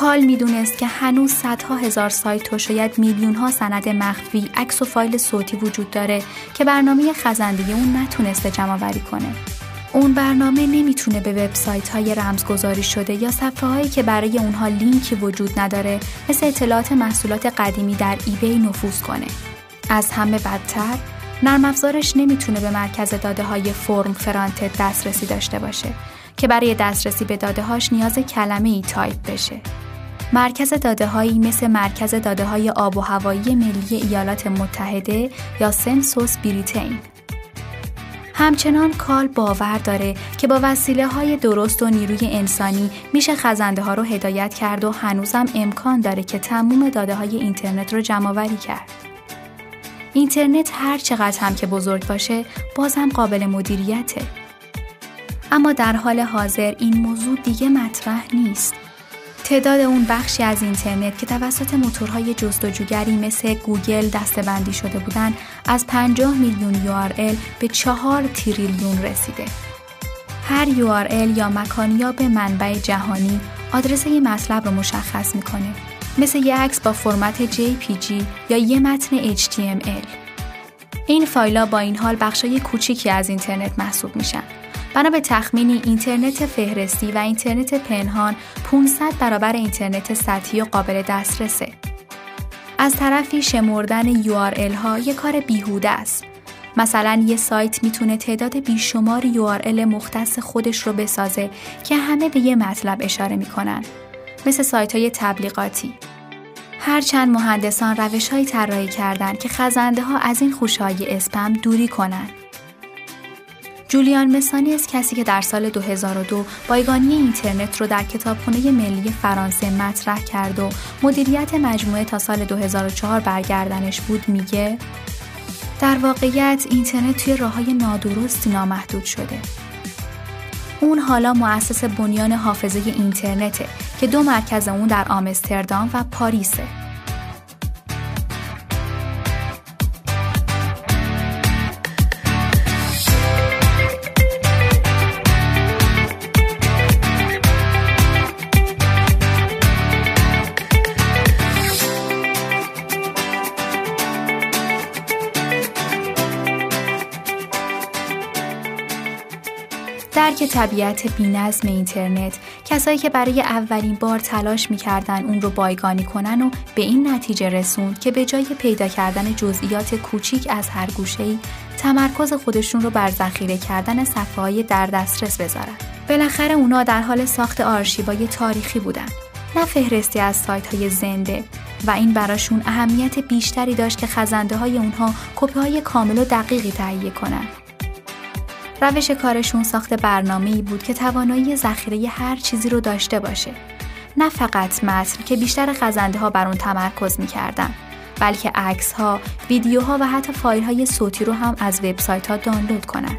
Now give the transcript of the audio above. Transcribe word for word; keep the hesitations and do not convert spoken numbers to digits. کال میدونست که هنوز صدها هزار سایت و شاید میلیون ها سند مخفی، عکس و فایل صوتی وجود داره که برنامه خزندگی اون نتونسته جمع‌آوری کنه. اون برنامه نمیتونه به وبسایت‌های رمزگذاری شده یا صفحه‌هایی که برای اونها لینکی وجود نداره، مثل اطلاعات محصولات قدیمی در ایبی نفوذ کنه. از همه بدتر، نرم افزارش نمیتونه به مرکز داده‌های فرم فرانت دسترسی داشته باشه که برای دسترسی به داده‌هاش نیاز کلمه‌ای تایپ بشه. مرکز داده‌هایی مثل مرکز داده‌های آب و هوایی ملی ایالات متحده یا سنسوس بریتین. همچنان کال باور داره که با وسیله‌های درست و نیروی انسانی میشه خزنده‌ها رو هدایت کرد و هنوزم امکان داره که تمام داده‌های اینترنت رو جمع‌آوری کرد. اینترنت هر چقدر هم که بزرگ باشه، بازم قابل مدیریته. اما در حال حاضر این موضوع دیگه مطرح نیست. تعداد اون بخشی از اینترنت که توسط موتورهای جستجوگری مثل گوگل دسته‌بندی شده بودن از پنجاه میلیون یو آر ال به چهار تریلیون رسیده. هر یو آر ال یا مکانیاب منبع جهانی آدرس یه مطلب رو مشخص میکنه، مثل یه عکس با فرمت جی پی جی یا یه متن اچ تی ام ال. این فایل‌ها با این حال بخشای کوچیکی از اینترنت محسوب میشن. بنا به تخمینی اینترنت فهرستی و اینترنت پنهان پانصد برابر اینترنت سطحی و قابل دسترسه. از طرفی شمردن یو آر ال ها یک کار بیهوده است. مثلا یه سایت میتونه تعداد بیشمار یو آر ال مختص خودش رو بسازه که همه به یه مطلب اشاره میکنن، مثل سایت‌های تبلیغاتی. هرچند مهندسان روش‌های طراحی کردن که خزنده‌ها از این خوش‌های اسپم دوری کنن. جولیان مسانی است، کسی که در سال دو هزار و دو بایگانی اینترنت رو در کتابخانه ملی فرانسه مطرح کرد و مدیریت مجموعه تا سال دو هزار و چهار برگردنش بود، میگه در واقعیت اینترنت توی راه‌های نادرستی نامحدود شده. اون حالا مؤسسه بنیان حافظه اینترنته که دو مرکز اون در آمستردام و پاریسه. درک طبیعت بی‌نظم اینترنت، کسایی که برای اولین بار تلاش می‌کردن اون رو بایگانی کنن و به این نتیجه رسوند که به جای پیدا کردن جزئیات کوچیک از هر گوشه‌ای، تمرکز خودشون رو بر ذخیره کردن صفحه‌های در دسترس بذارن. بالاخره اونا در حال ساخت آرشیوهای تاریخی بودن، نه فهرستی از سایت‌های زنده، و این براشون اهمیت بیشتری داشت که خزنده‌های اونها کپی‌های کامل و دقیقی تهیه کنن. روش کارشون ساخت برنامه‌ای بود که توانایی ذخیره هر چیزی رو داشته باشه، نه فقط متن که بیشتر خزنده‌ها بر اون تمرکز می‌کردن، بلکه عکس‌ها، ویدیوها و حتی فایل‌های صوتی رو هم از وبسایت‌ها دانلود کنن.